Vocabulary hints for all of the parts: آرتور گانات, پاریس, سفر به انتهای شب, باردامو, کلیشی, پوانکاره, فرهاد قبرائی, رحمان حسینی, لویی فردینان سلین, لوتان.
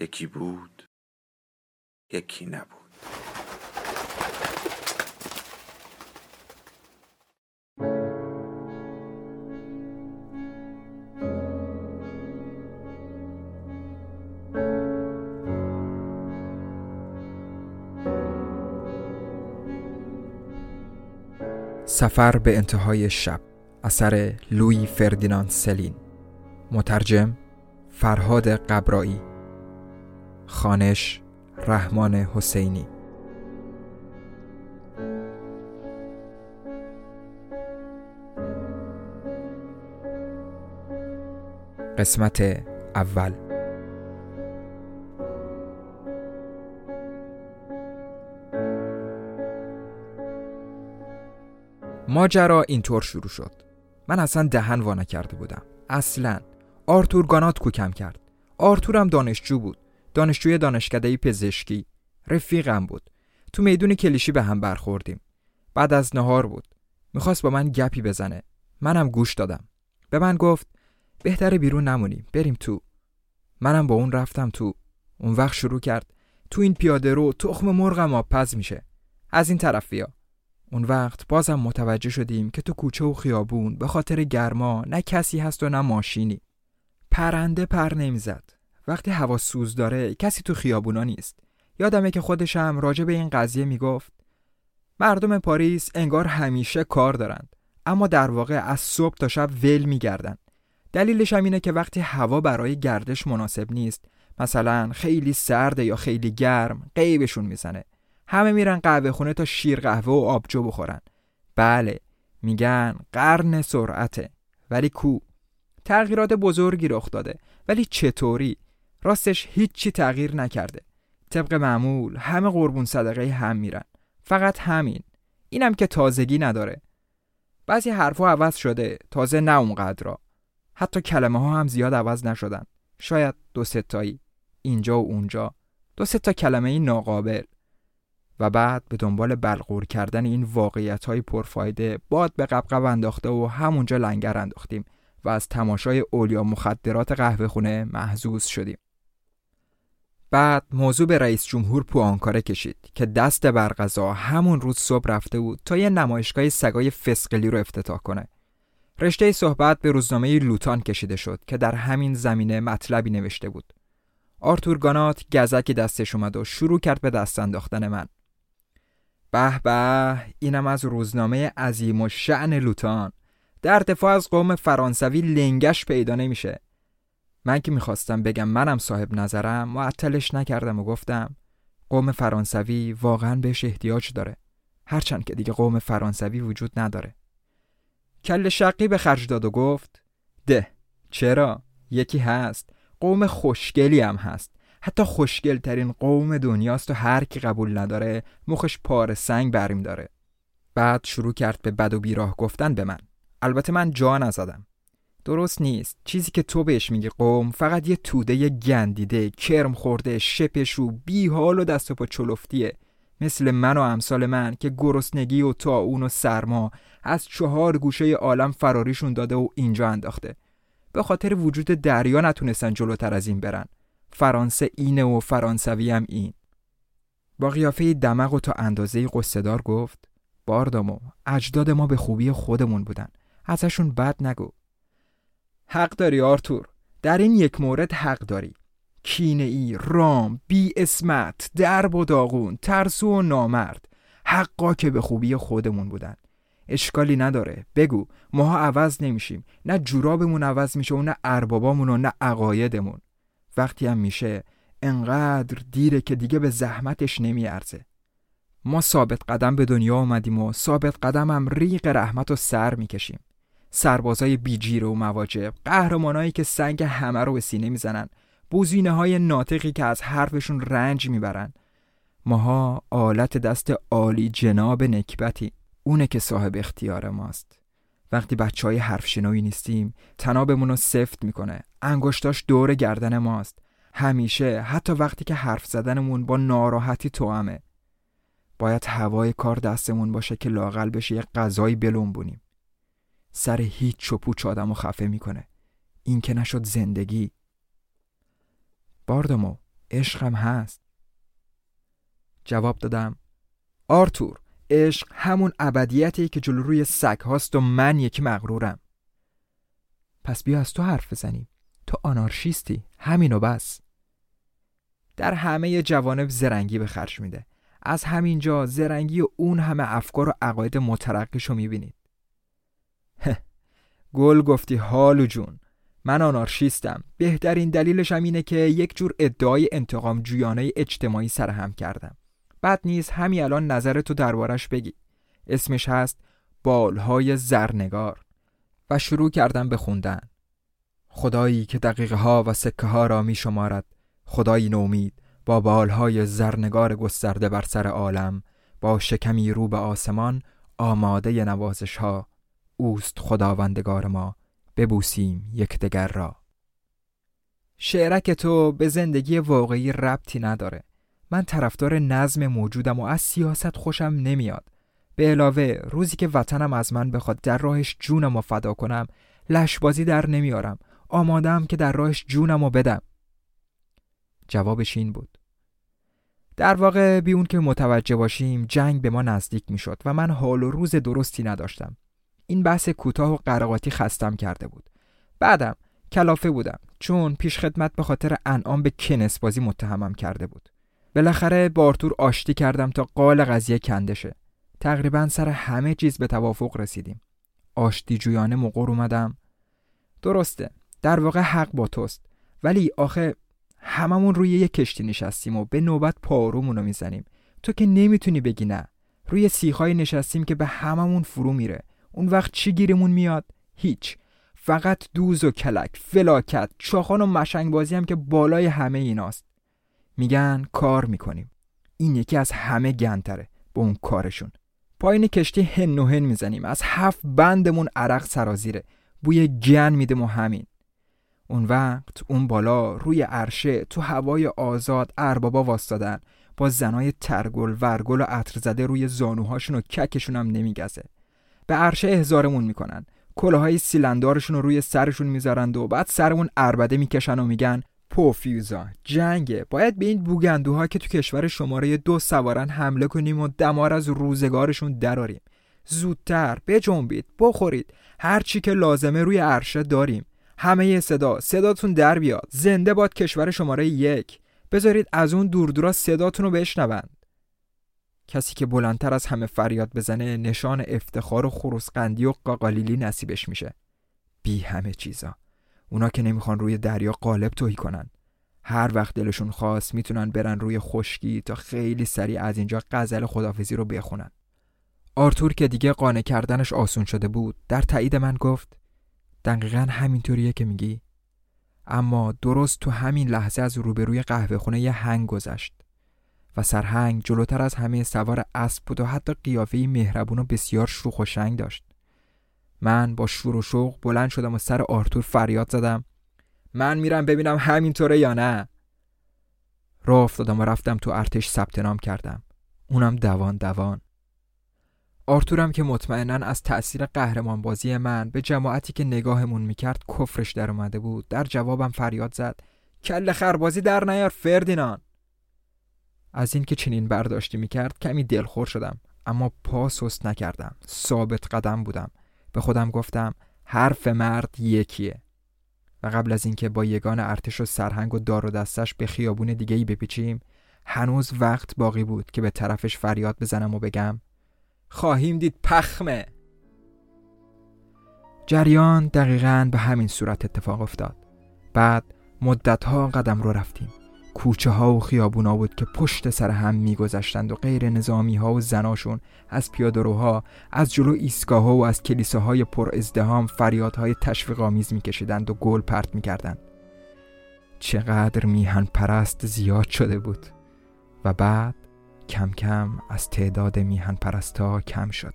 یکی بود، یکی نبود. سفر به انتهای شب، اثر لویی فردینان سلین، مترجم فرهاد قبرائی، خوانش رحمان حسینی. قسمت اول. ماجرا اینطور شروع شد. من اصلا دهن وا نکرده بودم. اصلا آرتور گانات کوکم کرد. آرتورم دانشجو بود. دانشجوی دانشکده پزشکی، رفیقم بود. تو میدون کلیشی به هم برخوردیم. بعد از نهار بود. میخواست با من گپی بزنه. منم گوش دادم. به من گفت بهتره بیرون نمونیم، بریم تو. منم با اون رفتم تو. اون وقت شروع کرد تو این پیاده رو تخم مرغم آبپز میشه. از این طرف بیا. اون وقت بازم متوجه شدیم که تو کوچه و خیابون به خاطر گرما نه کسی هست و نه ماشینی. پرنده پر نمیزد. وقتی هوا سوز داره کسی تو خیابونا نیست. یادمه که خودش هم راجع به این قضیه میگفت مردم پاریس انگار همیشه کار دارند، اما در واقع از صبح تا شب ول میگردن. دلیلش هم اینه که وقتی هوا برای گردش مناسب نیست، مثلا خیلی سرده یا خیلی گرم، غیبشون میزنه. همه میرن قهوه خونه تا شیر قهوه و آبجو بخورن. بله، میگن قرن سرعته، ولی کو؟ تغییرات بزرگی رخ داده، ولی چطوری؟ راستش هیچی تغییر نکرده. طبق معمول همه قربون صدقه هم میرن. فقط همین. اینم که تازگی نداره. بعضی حرفا عوض شده، تازه نه اونقدرا. حتی کلمه ها هم زیاد عوض نشدن. شاید 2-3 تایی اینجا و اونجا، 2-3 تا کلمه ناقابل. و بعد به دنبال بلغور کردن این واقعیت‌های پرفایده، باد به قبقب انداخته و همونجا لنگر انداختیم و از تماشای اولیا مخدرات قهوه‌خونه محظوظ شدیم. بعد موضوع به رئیس جمهور پوانکاره کشید که دست بر قضا همون روز صبح رفته بود تا یه نمایشگاه سگای فسقلی رو افتتاح کنه. رشته صحبت به روزنامه لوتان کشیده شد که در همین زمینه مطلبی نوشته بود. آرتور گانات گزکی دستش اومد و شروع کرد به دست انداختن من. به به، اینم از روزنامه عظیم و شأن لوتان، در دفاع از قوم فرانسوی لنگش پیدا نمیشه. من که میخواستم بگم منم صاحب نظرم، معطلش نکردم و گفتم قوم فرانسوی واقعا بهش احتیاج داره، هرچند که دیگه قوم فرانسوی وجود نداره. کل شقی به خرج داد و گفت ده، چرا؟ یکی هست، قوم خوشگلی هم هست، حتی خوشگل ترین قوم دنیاست و هر کی قبول نداره مخش پاره سنگ بریم داره. بعد شروع کرد به بد و بیراه گفتن به من. البته من جا نزدم. درست نیست. چیزی که تو بهش میگی قوم فقط یه توده یه گندیده، کرم خورده، شپشو، بی حال و دست و پا چلفتیه، مثل من و امثال من که گرسنگی و طاعون و سرما از 4 گوشه عالم فراریشون داده و اینجا انداخته. به خاطر وجود دریا نتونستن جلوتر از این برن. فرانسه اینه و فرانسوی هم این. با قیافه دمق و تا اندازه قصه‌دار گفت باردامو، اجداد ما به خوبی خودمون بودن، ازشون بد نگو. حق داری آرتور، در این یک مورد حق داری. کینه‌ای، رام، بی اسمت، درب و داغون، ترسو و نامرد، حقا که به خوبی خودمون بودن. اشکالی نداره، بگو. ماها عوض نمیشیم، نه جورابمون عوض میشه و نه اربابامون و نه عقایدمون. وقتی هم میشه انقدر دیره که دیگه به زحمتش نمیارزه. ما ثابت قدم به دنیا اومدیم و ثابت قدم هم ریق رحمت و سر میکشیم. سربازای بیجیر و مواجب، قهرمانایی که سنگ همه رو به سینه میزنن، بوزینه‌های ناطقی که از حرفشون رنج میبرن. ماها آلت دست عالی جناب نکبتی، اونه که صاحب اختیار ماست. وقتی بچهای حرفشنوی نیستیم، تنابمون رو سفت میکنه، انگشتاش دور گردن ماست. همیشه، حتی وقتی که حرف زدنمون با ناراحتی توامه. باید هوای کار دستمون باشه که لااقل بشه یه غذایی بلنبونیم. سر هیچ چوپوچ آدمو خفه میکنه. این که نشد زندگی. باردمو، عشقم هست. جواب دادم: آرتور، عشق همون ابدیتی که جلو روی سگ هاست و من یکی مغرورم. پس بیا از تو حرف بزنیم. تو آنارشیستی، همینو بس. در همه جوانب زرنگی به خرج میده. از همینجا زرنگی و اون همه افکار و عقاید مترقشو میبینید. گل گفتی حالو جون. من آنارشیستم. بهترین دلیلش هم اینه که یک جور ادعای انتقام جویانه اجتماعی سرهم کردم. بد نیست همین الان نظرتو دربارش بگی. اسمش هست بالهای زرنگار. و شروع کردم به خوندن: خدایی که دقیقه ها و سکه ها را می شمارد، خدایی نومید با بالهای زرنگار گسترده بر سر عالم، با شکمی رو به آسمان آماده نوازش ها، اوست خداوندگار ما، ببوسیم یکدیگر را. شعرک تو به زندگی واقعی ربطی نداره. من طرفدار نظم موجودم و از سیاست خوشم نمیاد. به علاوه روزی که وطنم از من بخواد در راهش جونم رو فدا کنم، لشبازی در نمیارم. آمادم که در راهش جونم رو بدم. جوابش این بود. در واقع بی اون که متوجه باشیم جنگ به ما نزدیک میشد و من حال و روز درستی نداشتم. این بحث کوتاه و قرقاتی خستم کرده بود. بعدم کلافه بودم، چون پیش خدمت به خاطر انعام به کنس بازی متهمم کرده بود. بالاخره با آرتور آشتی کردم تا قال قضیه کنده شه. تقریبا سر همه چیز به توافق رسیدیم. آشتی جویانه مقر اومدم: درسته، در واقع حق با توست، ولی آخه هممون روی یک کشتی نشستیم و به نوبت پارومونو میزنیم. تو که نمیتونی بگی نه. روی سیخای نشستیم که به هممون فرو میره. اون وقت چی گیرمون میاد؟ هیچ. فقط دوز و کلک، فلاکت، چاخان و مشنگ بازی هم که بالای همه ایناست. میگن کار میکنیم. این یکی از همه گندتره با اون کارشون. پایین کشتی هن و هن میزنیم. از 7 بندمون عرق سرازیره. بوی گن میده و همین. اون وقت اون بالا روی عرشه تو هوای آزاد اربابا واستادن، با زنای ترگل ورگل و عطر زده روی زانوهاشون و ککشون هم نمیگزه. به عرشه احضارمون میکنن، کلاهای سیلندارشون رو روی سرشون میذارند و بعد سرمون عربده میکشن و میگن پوفیوزا جنگه، باید به این بوگندوها که تو کشور شماره 2 سوارن حمله کنیم و دمار از روزگارشون دراریم. زودتر بجنبید، بخورید، هر چی که لازمه روی عرشه داریم. همه صداتون در بیاد. زنده باد کشور شماره 1. بذارید از اون دوردورا صداتون رو بشنوند. کسی که بلندتر از همه فریاد بزنه نشان افتخار و خروسقندی و قاقالیلی نصیبش میشه. بی همه چیزا. اونا که نمیخوان روی دریا قالب توهی کنن. هر وقت دلشون خواست میتونن برن روی خشکی تا خیلی سریع از اینجا غزل خدافیزی رو بخونن. آرتور که دیگه قانع کردنش آسون شده بود، در تایید من گفت: دقیقاً همینطوریه که میگی. اما درست تو همین لحظه از روبروی قهوه خونه یه هنگ گذشت و سرهنگ جلوتر از همه سوار اسب بود و حتی قیافه‌ای مهربون و بسیار شوخ و شنگ داشت. من با شور و شوق بلند شدم و سر آرتور فریاد زدم: من میرم ببینم همینطوره یا نه. راه افتادم و رفتم تو ارتش ثبت نام کردم. اونم دوان دوان. آرتورم که مطمئناً از تأثیر قهرمان بازی من به جماعتی که نگاهمون میکرد کفرش در اومده بود، در جوابم فریاد زد: کله خربازی در نیار فردینان. از این که چنین برداشتی میکرد کمی دلخور شدم، اما پا سست نکردم. ثابت قدم بودم. به خودم گفتم حرف مرد یکیه. و قبل از این که با یگان ارتش و سرهنگ و دار و دستش به خیابون دیگه‌ای بپیچیم، هنوز وقت باقی بود که به طرفش فریاد بزنم و بگم: خواهیم دید پخمه. جریان دقیقاً به همین صورت اتفاق افتاد. بعد مدت‌ها قدم رو رفتیم. کوچه ها و خیابون ها بود که پشت سر هم میگذشتند و غیر نظامی ها و زناشون از پیاده‌روها، از جلو ایستگاه ها و از کلیساهای پر ازدحام فریادهای تشویق‌آمیز میکشیدند و گل پرت میکردند. چقدر میهن پرست زیاد شده بود و بعد کم کم از تعداد میهن پرست‌ها کم شد.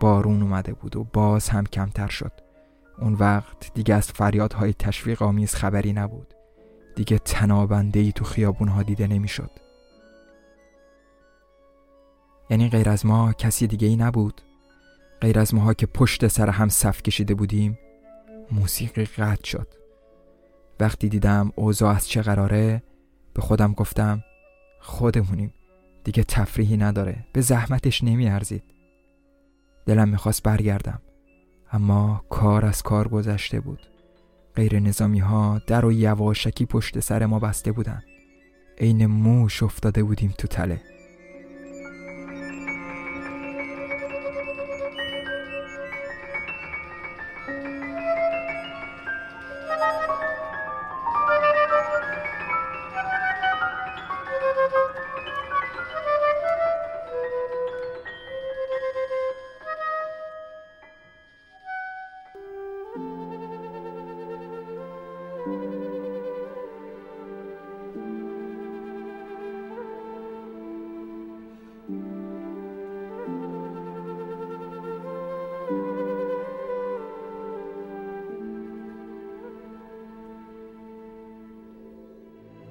بارون اومده بود و باز هم کمتر شد. اون وقت دیگه از فریادهای تشویق‌آمیز خبری نبود. دیگه تنابنده‌ای تو خیابون‌ها دیده نمی‌شد. یعنی غیر از ما کسی دیگه ای نبود. غیر از ماها که پشت سر هم صف کشیده بودیم. موسیقی قطع شد. وقتی دیدم اوضاع از چه قراره، به خودم گفتم خودمونیم. دیگه تفریحی نداره. به زحمتش نمی‌ارزید. دلم می‌خواست برگردم. اما کار از کار گذشته بود. غیر نظامی ها در و یواشکی پشت سر ما بسته بودن. عین موش افتاده بودیم تو تله.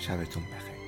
شبتون بخیر.